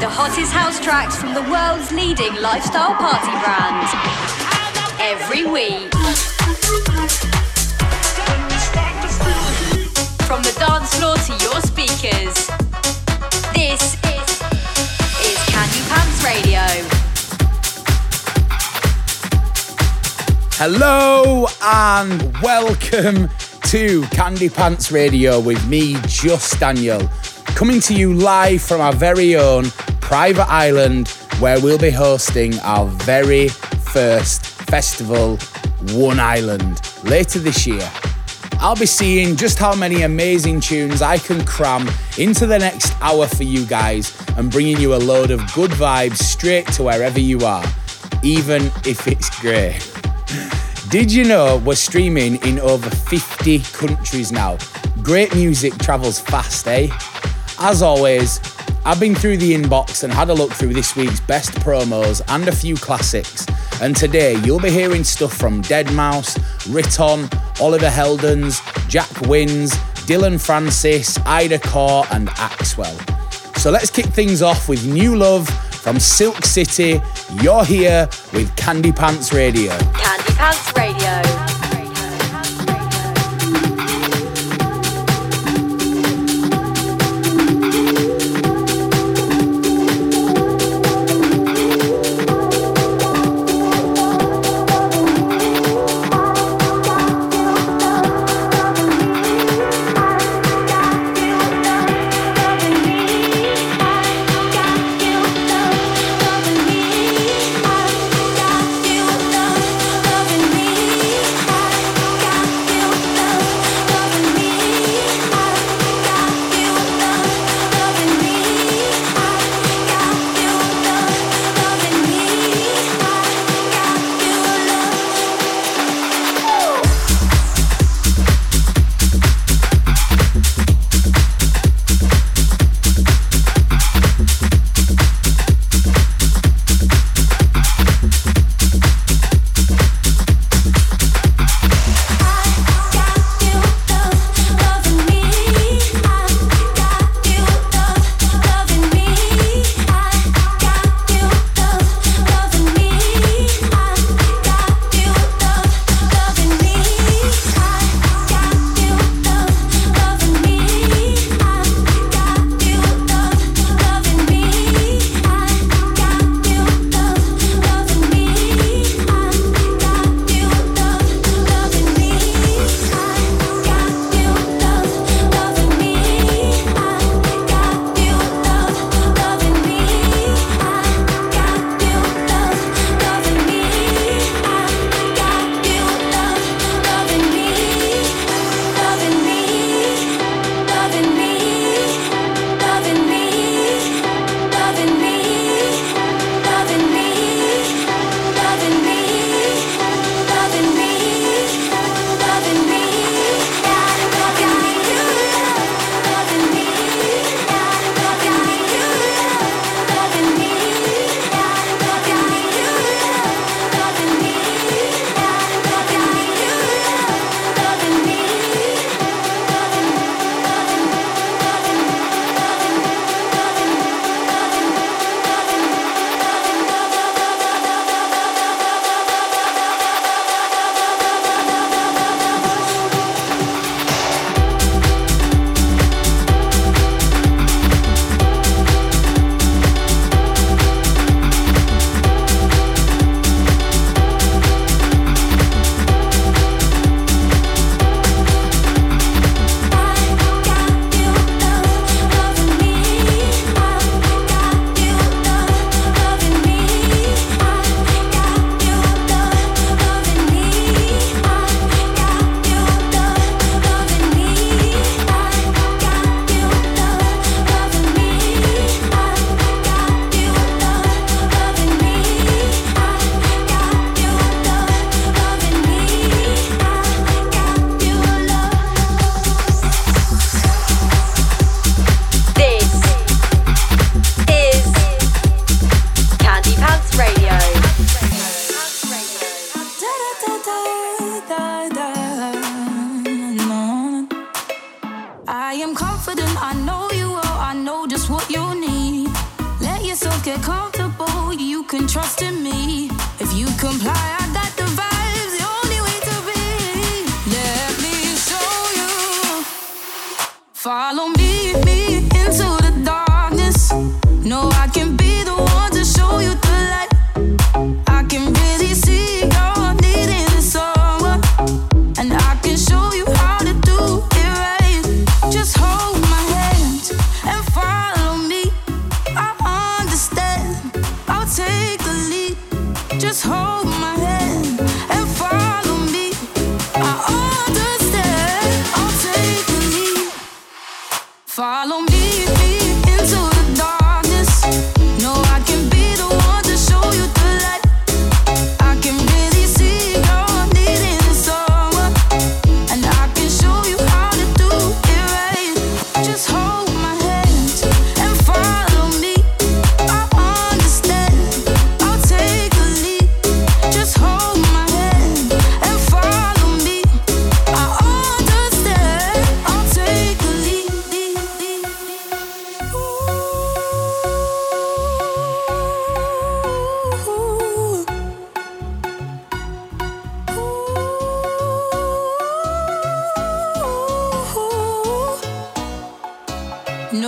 The hottest house tracks from the world's leading lifestyle party brands. Every week. From the dance floor to your speakers. This is Candy Pants Radio. Hello and welcome to Candy Pants Radio with me, Just Daniel, coming to you live from our very own private island where we'll be hosting our very first festival, One Island, later this year. I'll be seeing just how many amazing tunes I can cram into the next hour for you guys and bringing you a load of good vibes straight to wherever you are, even if it's grey. Did you know we're streaming in over 50 countries now? Great music travels fast, eh? As always, I've been through the inbox and had a look through this week's best promos and a few classics. And today you'll be hearing stuff from Deadmau5, Riton, Oliver Heldens, Jack Wins, Dylan Francis, Ida Corr and Axwell. So let's kick things off with new love from Silk City. You're here with Candy Pants Radio. Candy Pants Radio. so get comfortable. You can trust in me. If you comply, I got the vibes, the only way to be. Let me show you. Follow me into the darkness. No, I can be the one to show you the light. I can really see you're needing someone, and I can show you how to do it right. Just hold my hand and follow me. I understand. I'll take the lead. Just hold my hand and follow me. I understand. I'll take the lead. Follow me into the darkness. No, I can be the one to show you the light. I can really see you're needing someone, and I can show you how to do it right. Just hold my hand and follow me. I understand. I'll take the lead. Just hold my hand and follow me. I understand. I'll take the lead.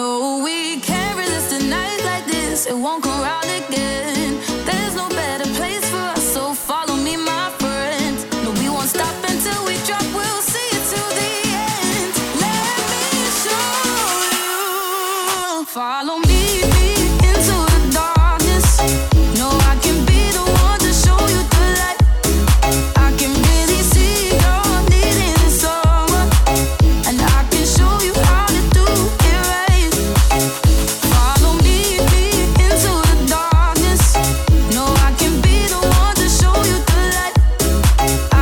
No, we can't resist a night like this. It won't go round again. There's no better place for us, so follow me, my friend. No, we won't stop until we drop. We'll see it to the end. Let me show you. Follow me into the darkness. No, I can be the one to show you the light. I can really see you're needing someone, and I can show you how to do it right. Follow me into the darkness. No, I can be the one to show you the light.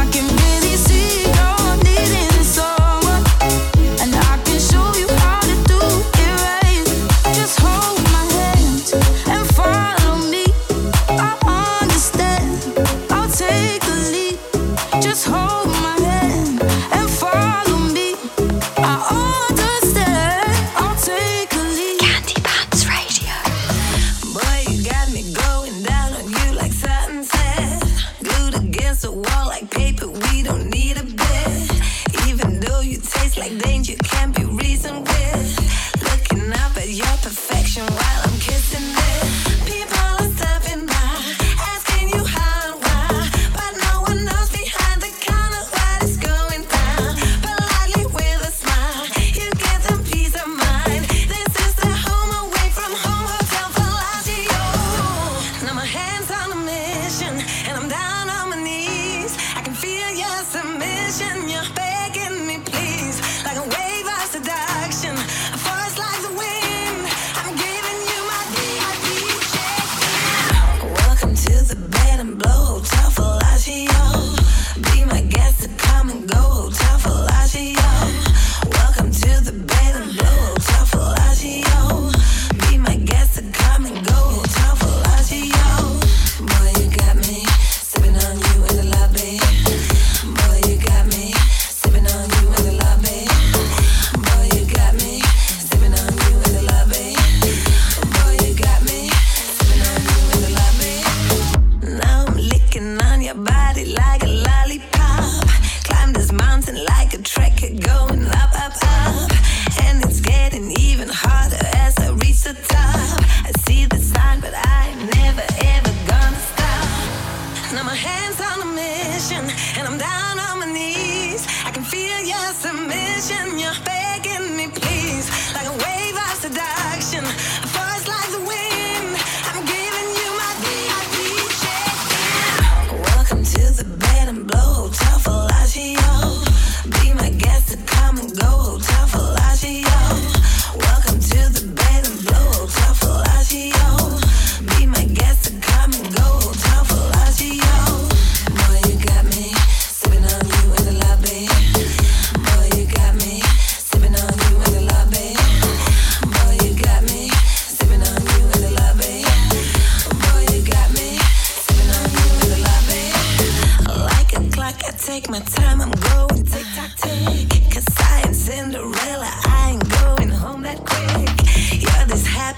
I can really see you're needing someone, and I can show you how to do it right. Just hold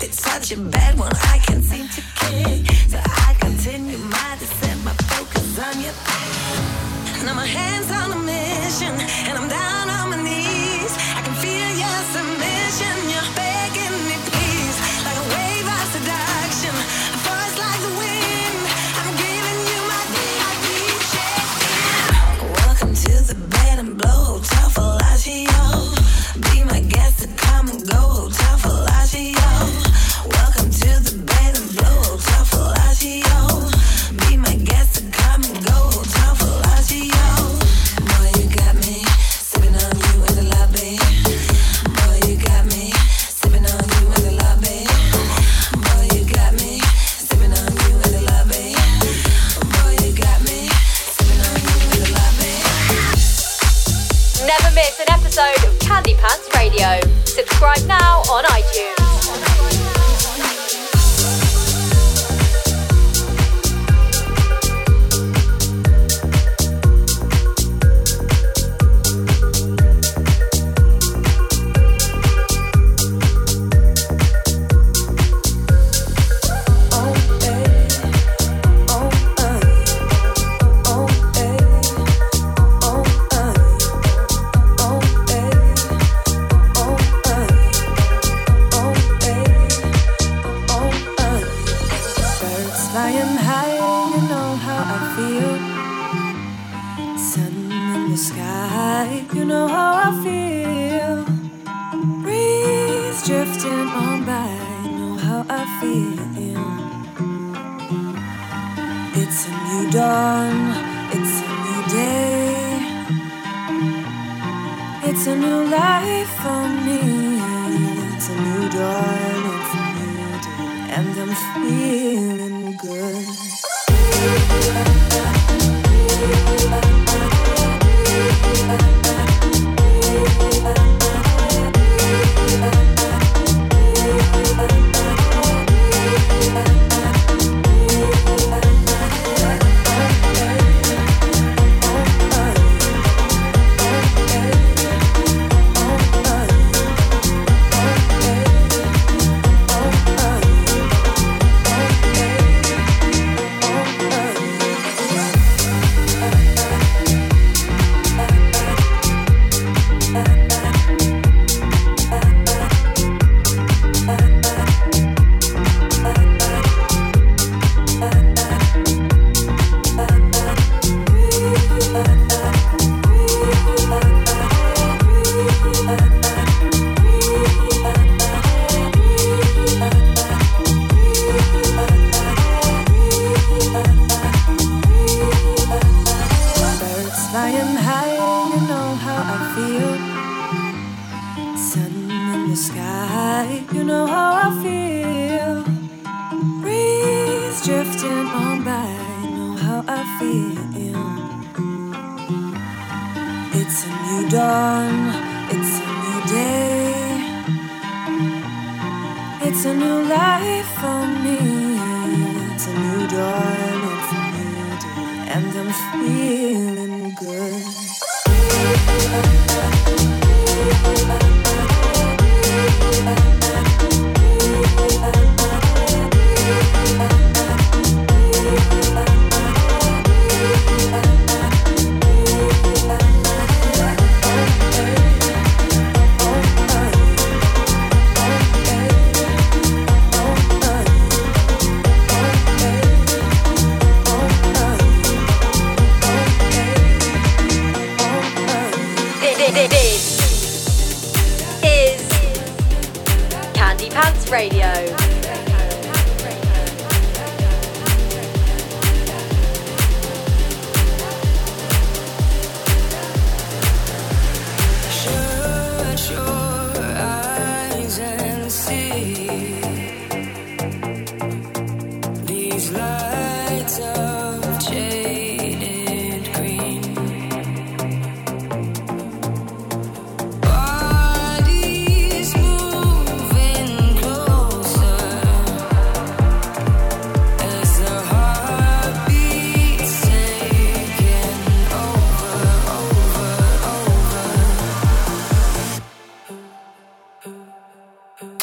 to touch your bad one. I can't seem to kick, so I continue my descent. My focus on your pain. Now my hands on a mission, and I'm down on my knees. I can feel your submission. You're begging me, please, like a wave of seduction, a force like the wind. I'm giving you my D.I.D.J. Welcome to the bed and blow hotel fellatio. Be my guest and come and go hotel fellatio. Welcome to the bed and blow hotel fellatio. Be my guest and come and go hotel fellatio. Boy, you got me sipping on you in the lobby. Boy, you got me sipping on you in the lobby. Boy, you got me sipping on you in the lobby. Boy, you got me sipping on you in the lobby. Never miss an episode of Candy Pants Radio. Subscribe now on iTunes.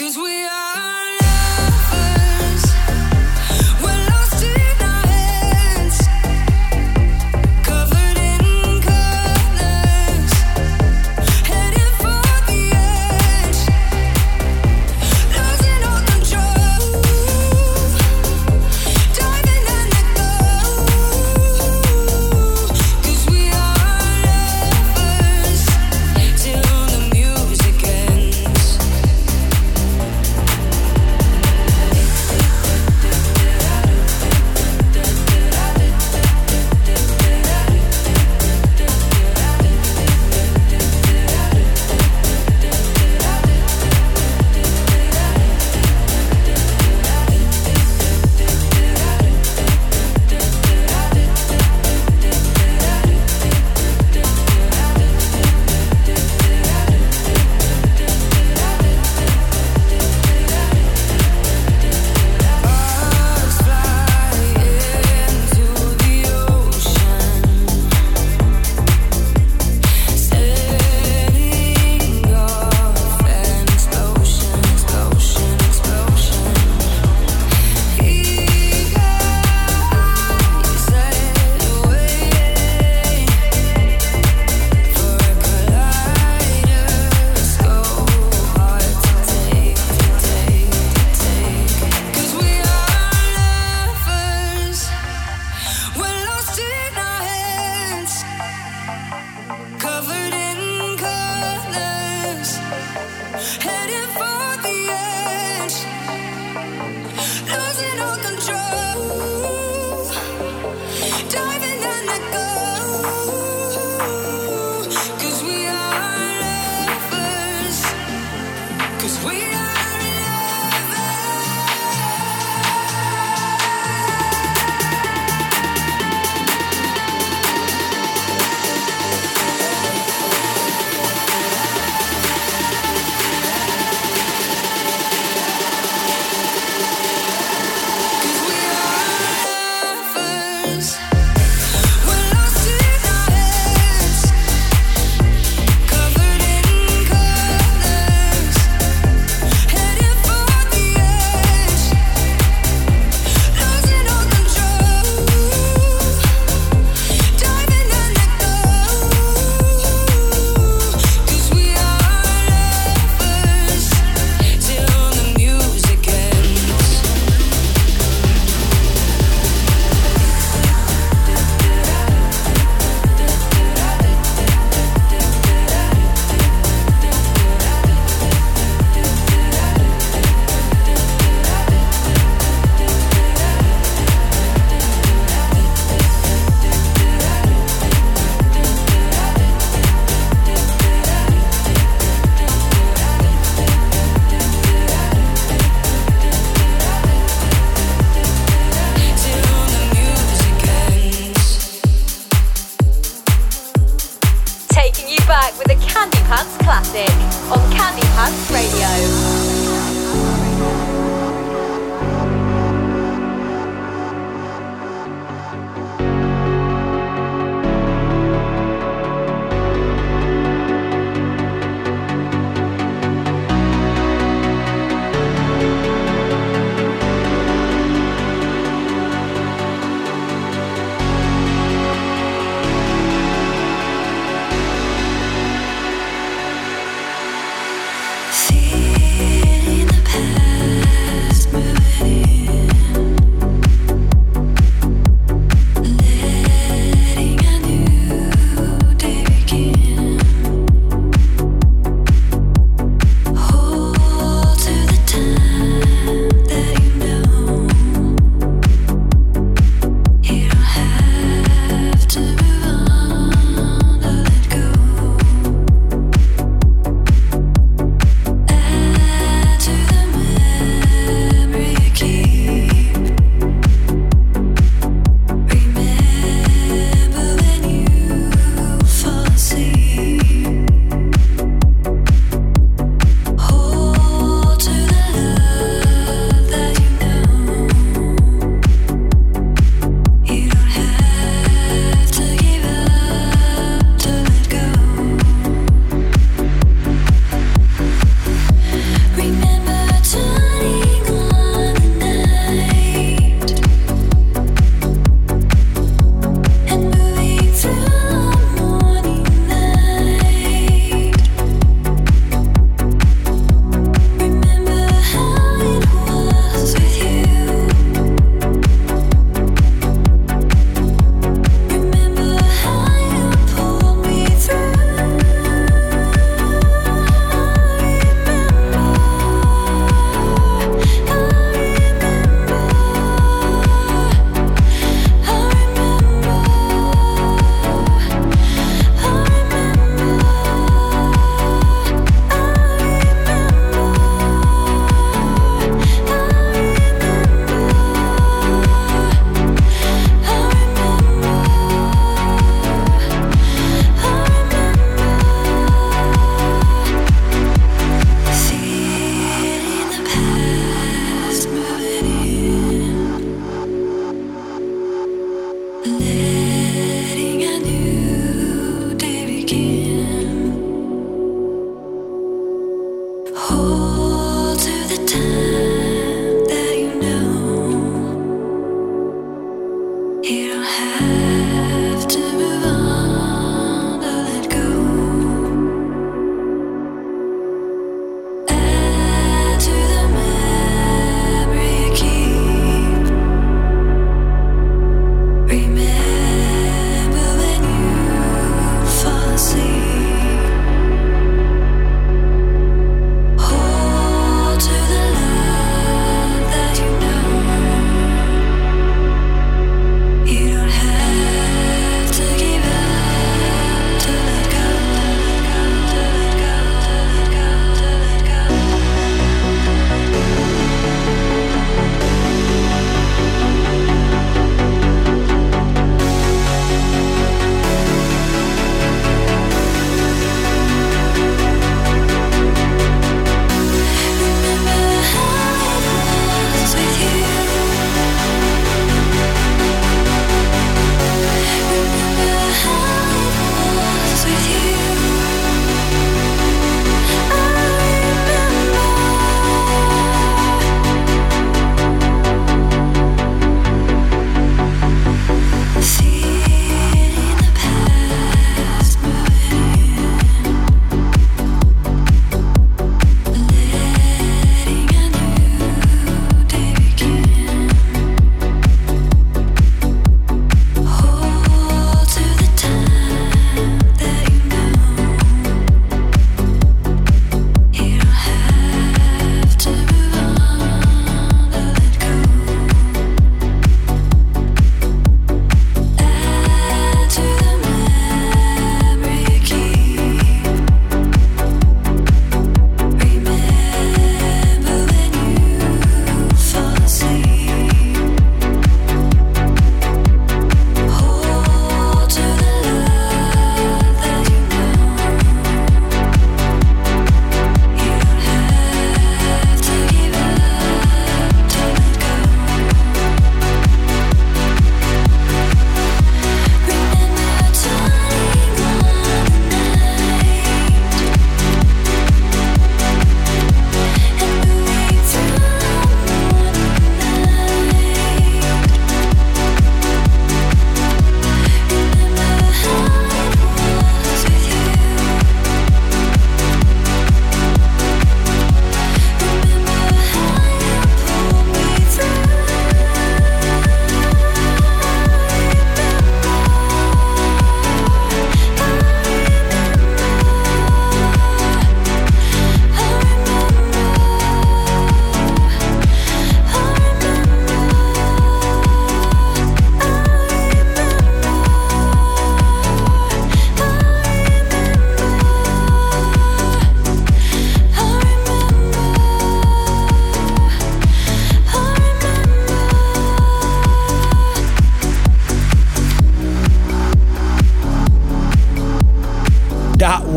Cause we are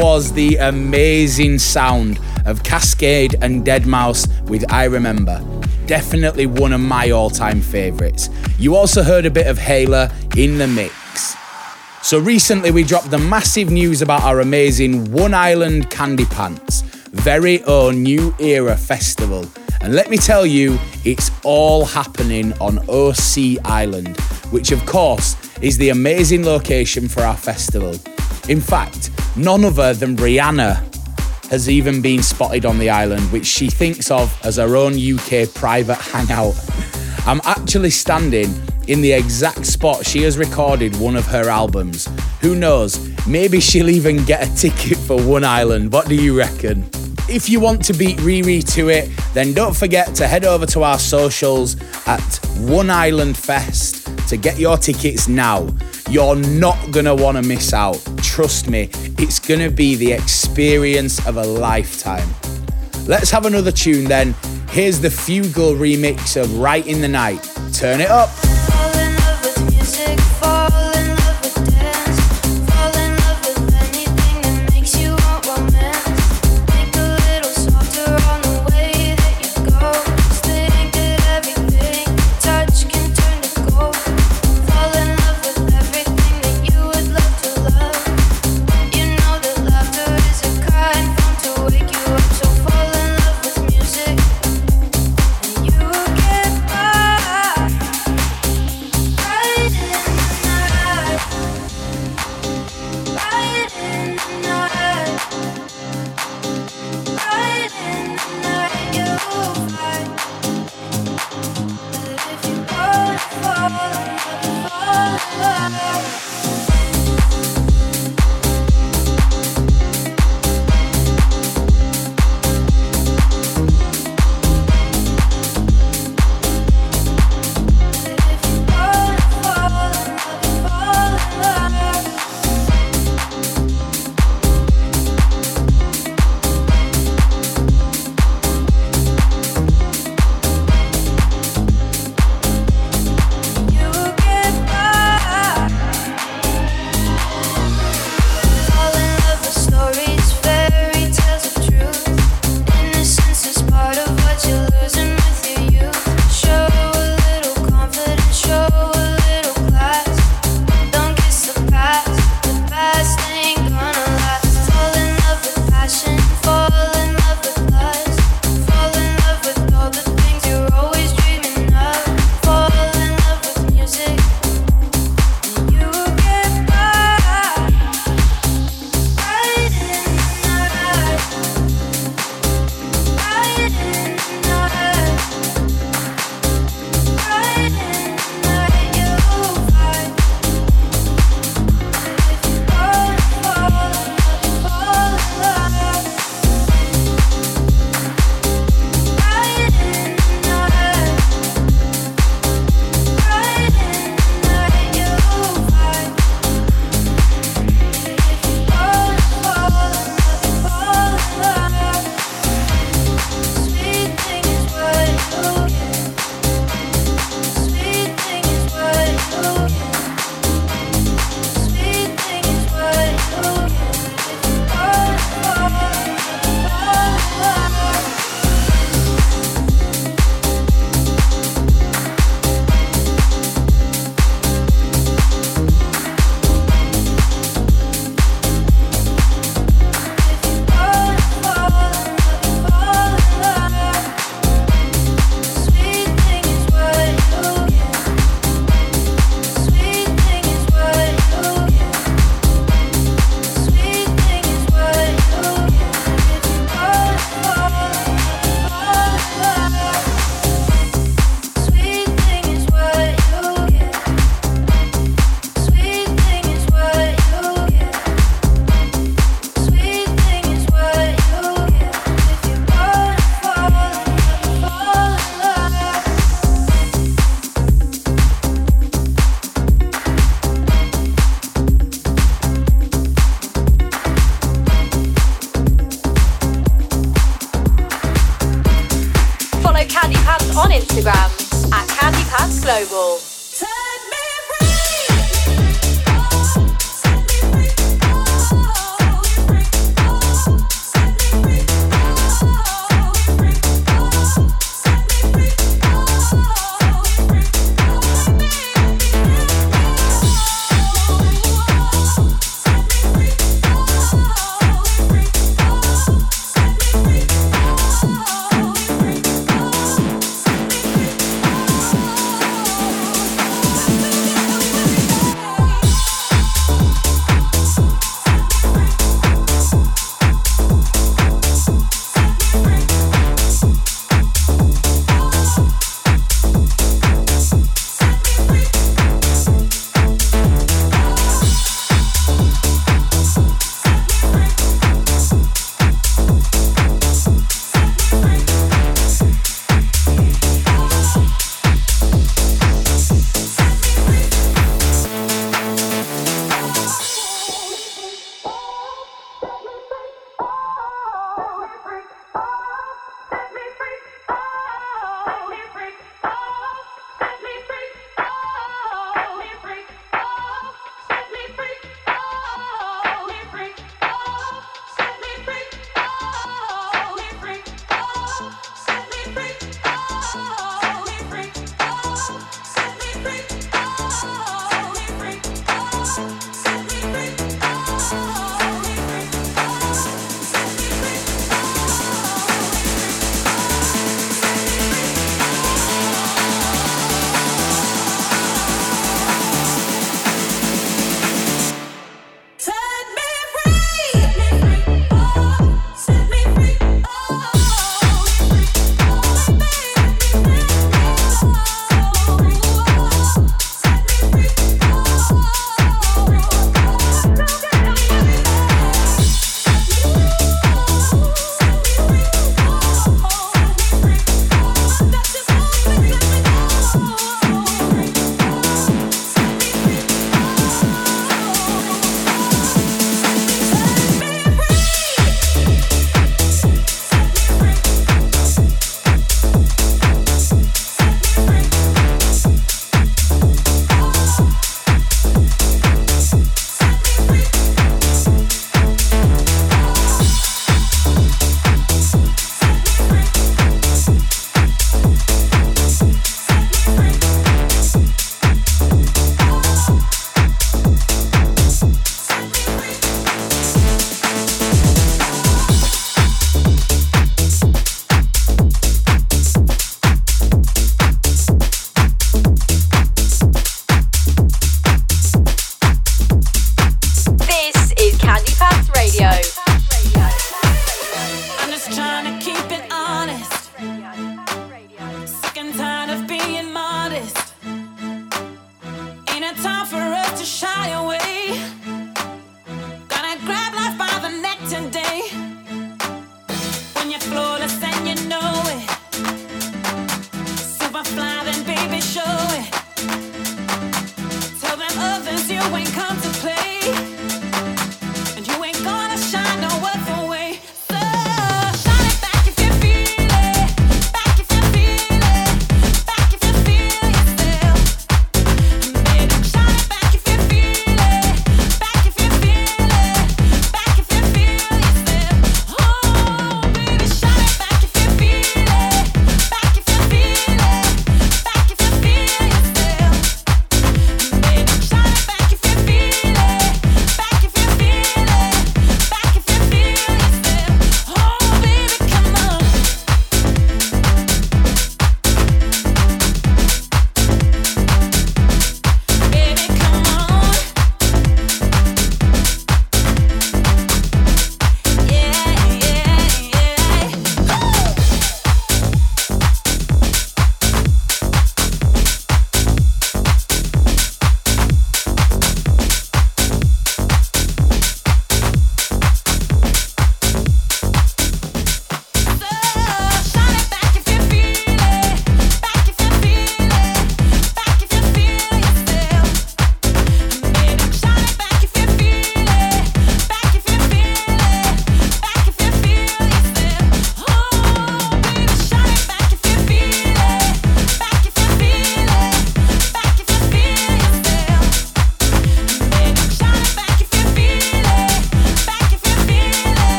was the amazing sound of Cascade and Deadmau5 with I Remember. Definitely one of my all-time favourites. You also heard a bit of Haler in the mix. So recently we dropped the massive news about our amazing One Island Candy Pants, very own New Era festival. And let me tell you, it's all happening on OC Island, which of course is the amazing location for our festival. In fact, none other than Rihanna has even been spotted on the island, which she thinks of as her own UK private hangout. I'm actually standing in the exact spot she has recorded one of her albums. Who knows, maybe she'll even get a ticket for One Island. What do you reckon? If you want to beat Riri to it, then don't forget to head over to our socials at One Island Fest to get your tickets now. You're not gonna wanna miss out. Trust me, it's gonna be the experience of a lifetime. Let's have another tune then. Here's the Fugle remix of Right in the Night. Turn it up.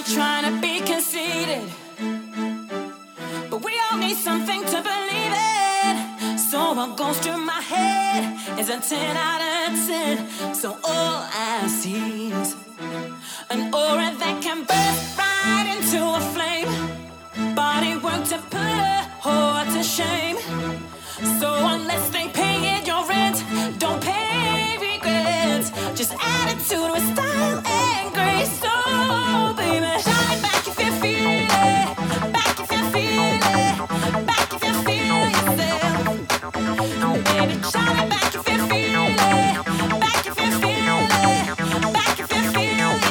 not trying to be conceited, but we all need something to believe in. So what goes through my head is a 10 out of 10. So all I see is an aura that can burst right into a flame. Body work to put a whore to shame. So unless they pay in your rent, don't pay regrets. Just attitude with style and grace. So baby, shine back if you feel it. Back if you feel it. Back if you feel yourself. Baby, shine back if you feel it. Back if you feel it. Back if you feel yourself.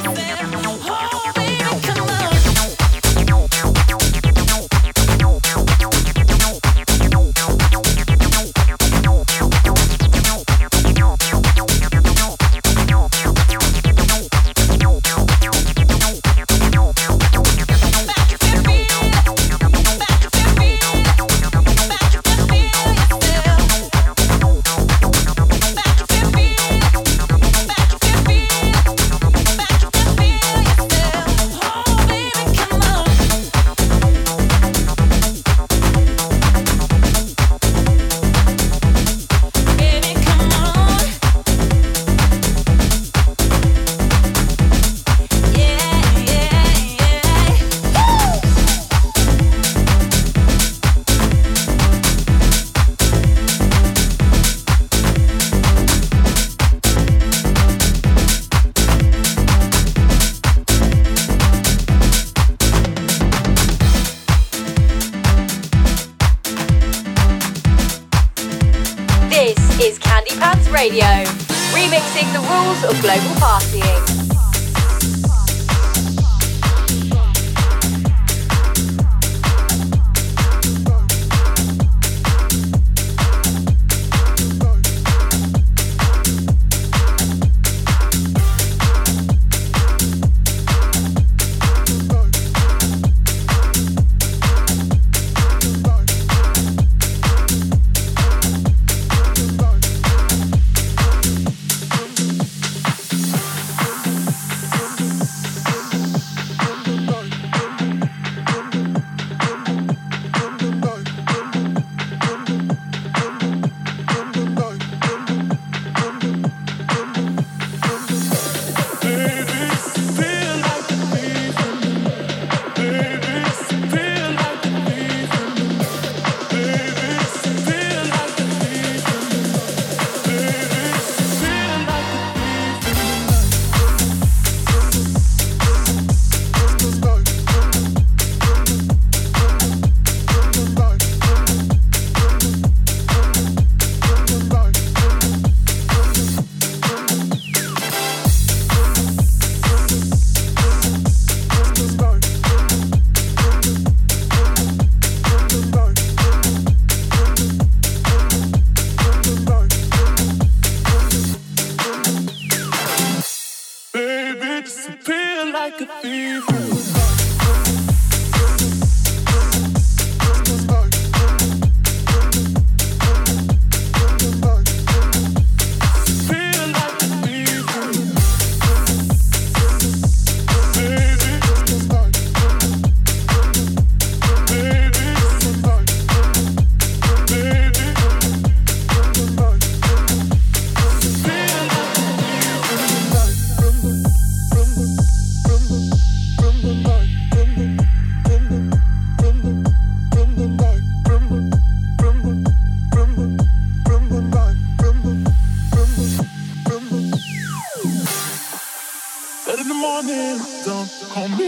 Oh baby, come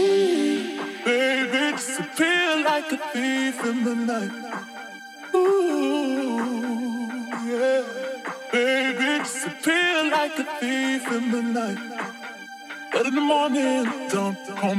on.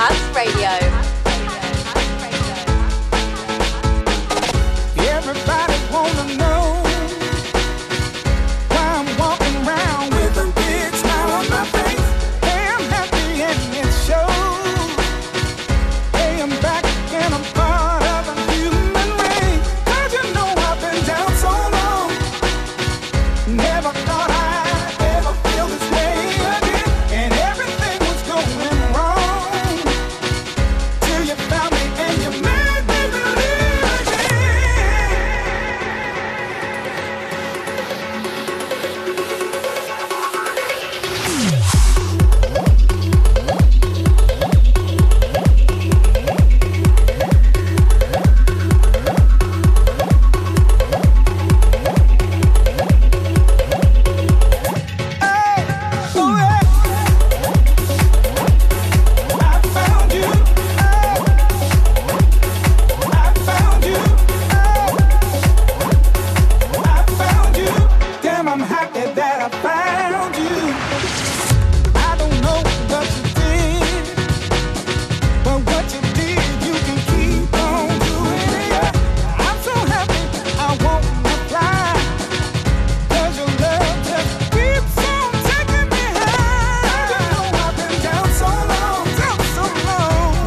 Pants Radio. Everybody wanna know why I'm walking around with a big smile on my face. Hey, I'm happy and it shows. Hey, I'm back and I'm part of a human race. 'Cause you know I've been down so long. Never thought I'd ever feel this way again. And everything was going wrong till you found me and you made me believe again. I found you. I found you. I found you. Damn, I'm happy that I found you. I don't know what you did, but what you did, you can keep on doing it. I'm so happy I won't reply, 'cause your love just keeps on taking me high. You know I've been down so long,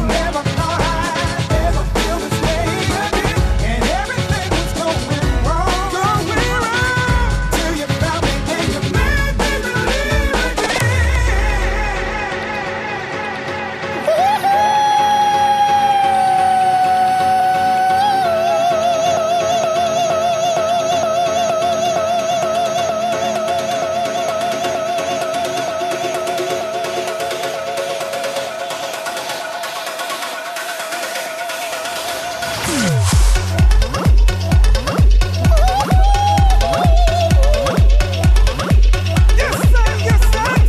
never thought I'd ever feel this way again. And everything was going wrong, till you found me and you made me believe again. Yes, I did. Thank God I found you. I found you. I found you. Damn, I'm happy that I found you.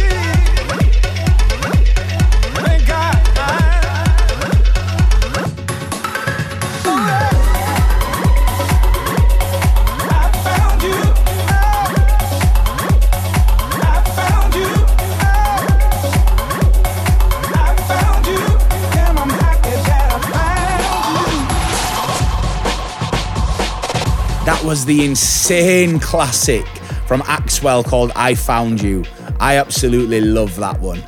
That was the insane classic from Axwell called I Found You. I absolutely love that one.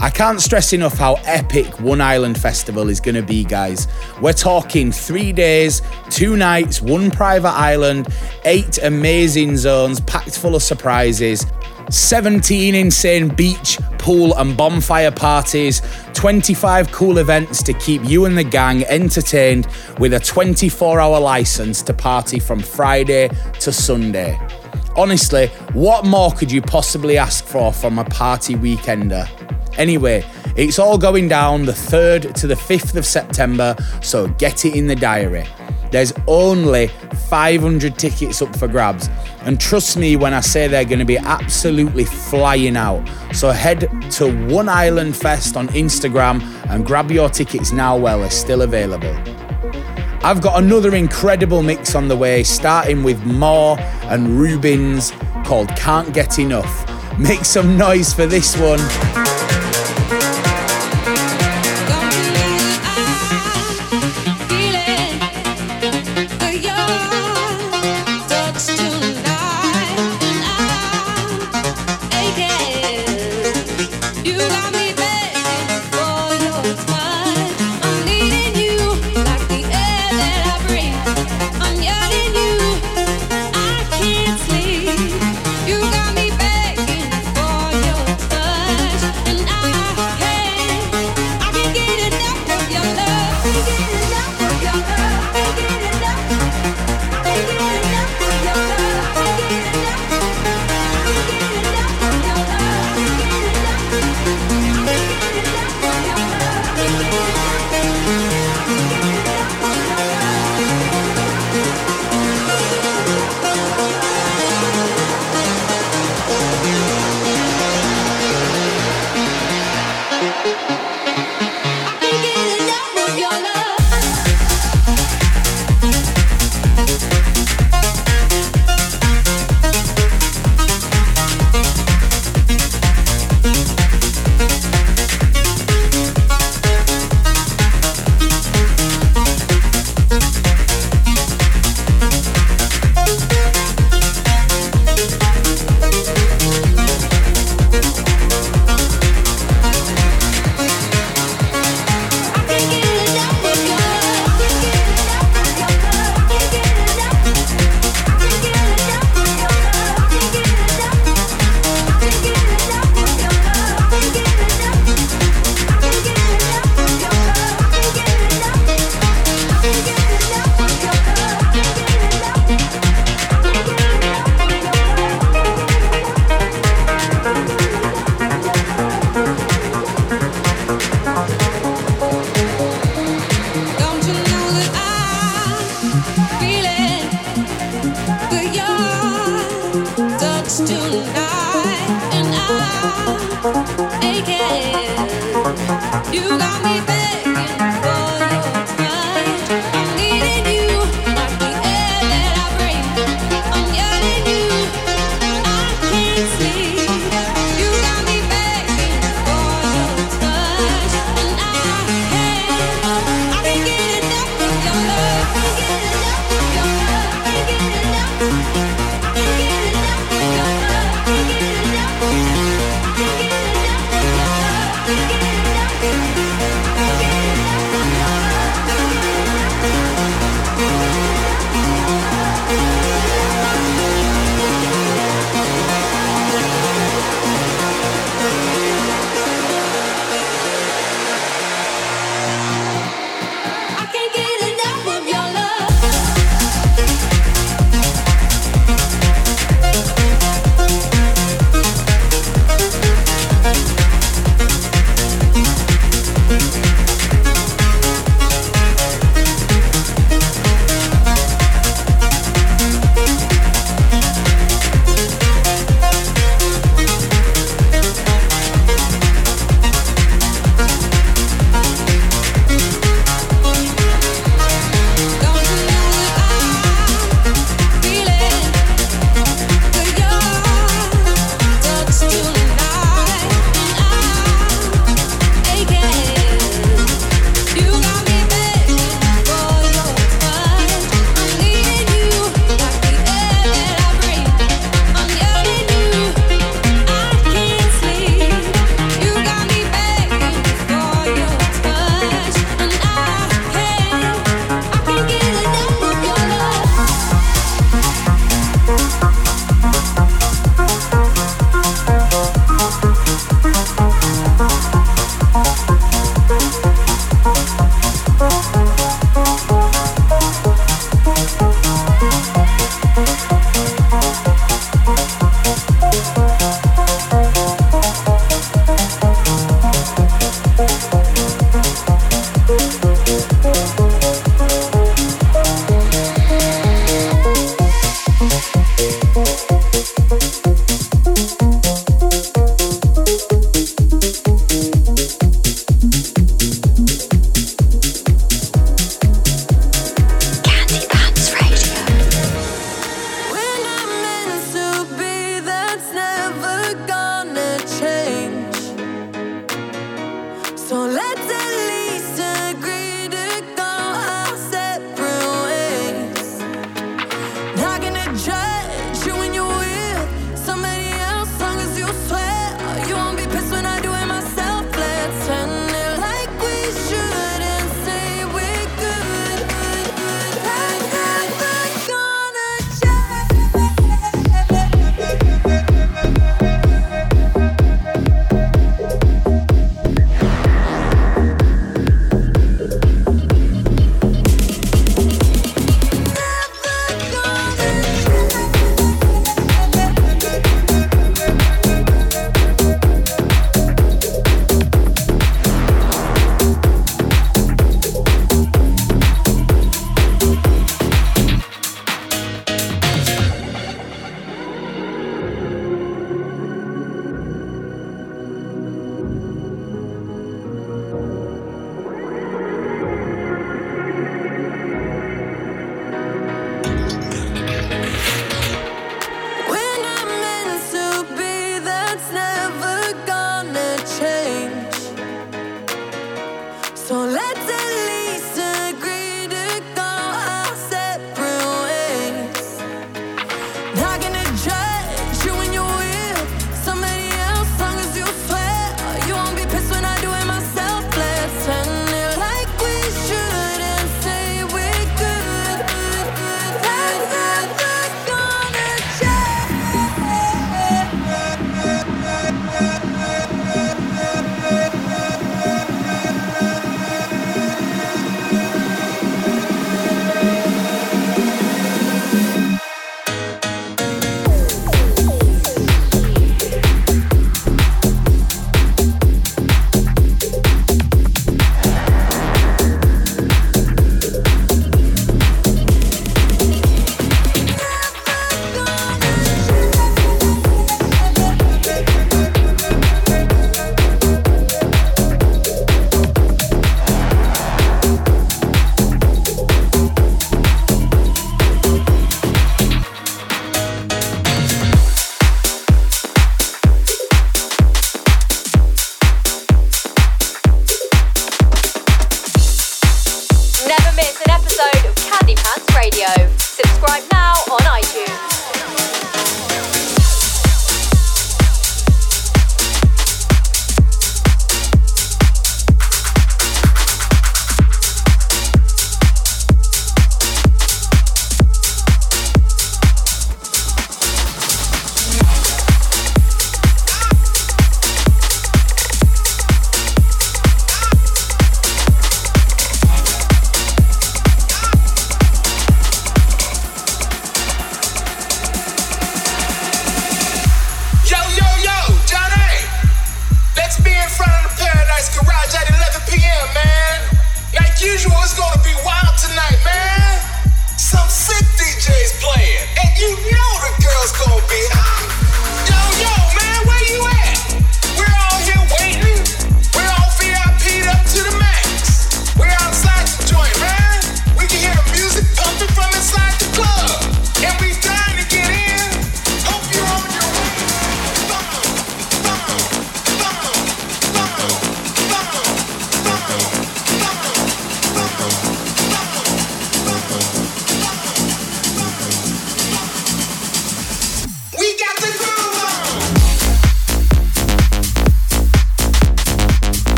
I can't stress enough how epic One Island Festival is going to be, guys. We're talking 3 days, 2 nights, 1 private island, 8 amazing zones packed full of surprises, 17 insane beach, pool and bonfire parties, 25 cool events to keep you and the gang entertained with a 24-hour license to party from Friday to Sunday. Honestly, what more could you possibly ask for from a party weekender? Anyway, it's all going down the 3rd to the 5th of September, so get it in the diary. There's only 500 tickets up for grabs. And trust me when I say they're going to be absolutely flying out. So head to One Island Fest on Instagram and grab your tickets now while they're still available. I've got another incredible mix on the way, starting with Moore and Rubins called Can't Get Enough. Make some noise for this one. You got me begging for your touch. Radio. Subscribe now on iTunes.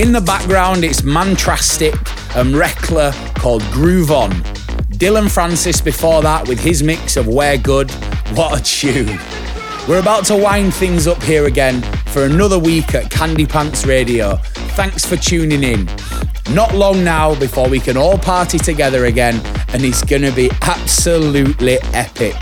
In the background, it's Mantrastic and Reckler called Groove On. Dylan Francis before that with his mix of We're Good. What a tune. We're about to wind things up here again for another week at Candy Pants Radio. Thanks for tuning in. Not long now before we can all party together again, and it's going to be absolutely epic.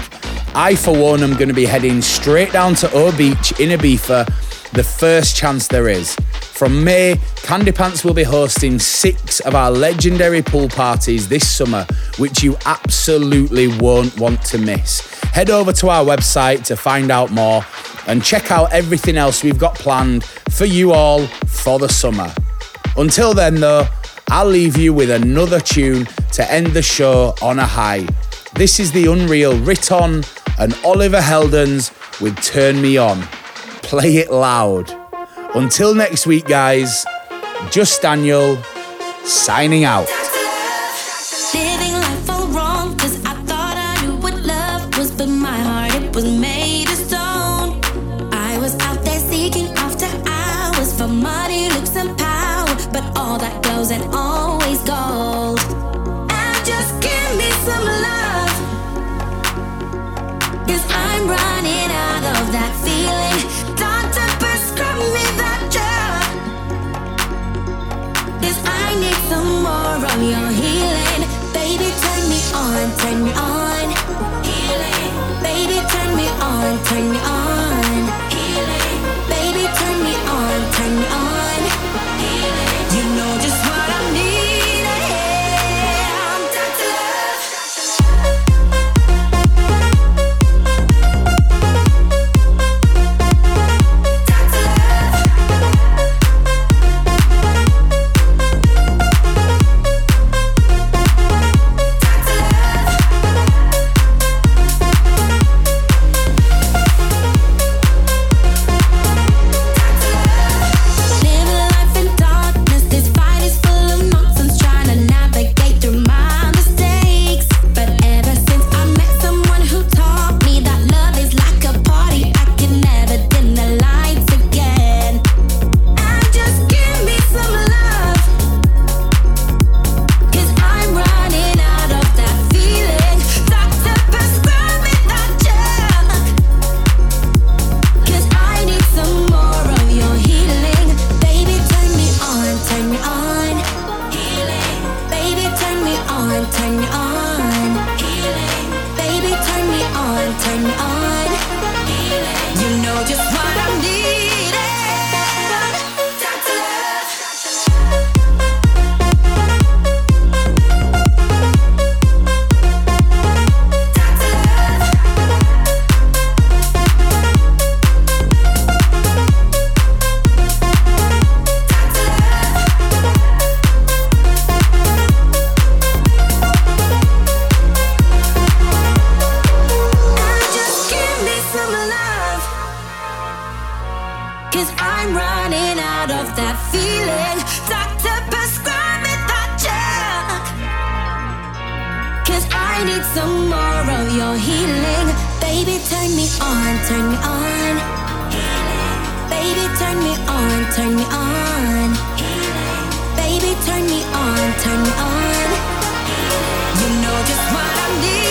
I, for one, am going to be heading straight down to O Beach in Ibiza, the first chance there is. From May, Candy Pants will be hosting 6 of our legendary pool parties this summer, which you absolutely won't want to miss. Head over to our website to find out more and check out everything else we've got planned for you all for the summer. Until then, though, I'll leave you with another tune to end the show on a high. This is the unreal Riton and Oliver Heldens with Turn Me On. Play it loud. Until next week, guys, Just Daniel, signing out. Living life all wrong, 'cause I thought I knew what love was, but my heart, it was made of stone. I was out there seeking after hours for money, looks, and power, but all that goes and always gold. And just give me some love, 'cause I'm running out of that feeling. Don't prescribe me that job, 'cause I need some more of your healing. Baby, turn me on, turn me on. Healing. Baby, turn me on, turn me on. Healing. Baby, turn me on, turn me on. Healing. You know just what I'm needing. some more of your healing. Baby, turn me on, turn me on. Baby, turn me on, turn me on. Baby, turn me on, turn me on. You know just what I need.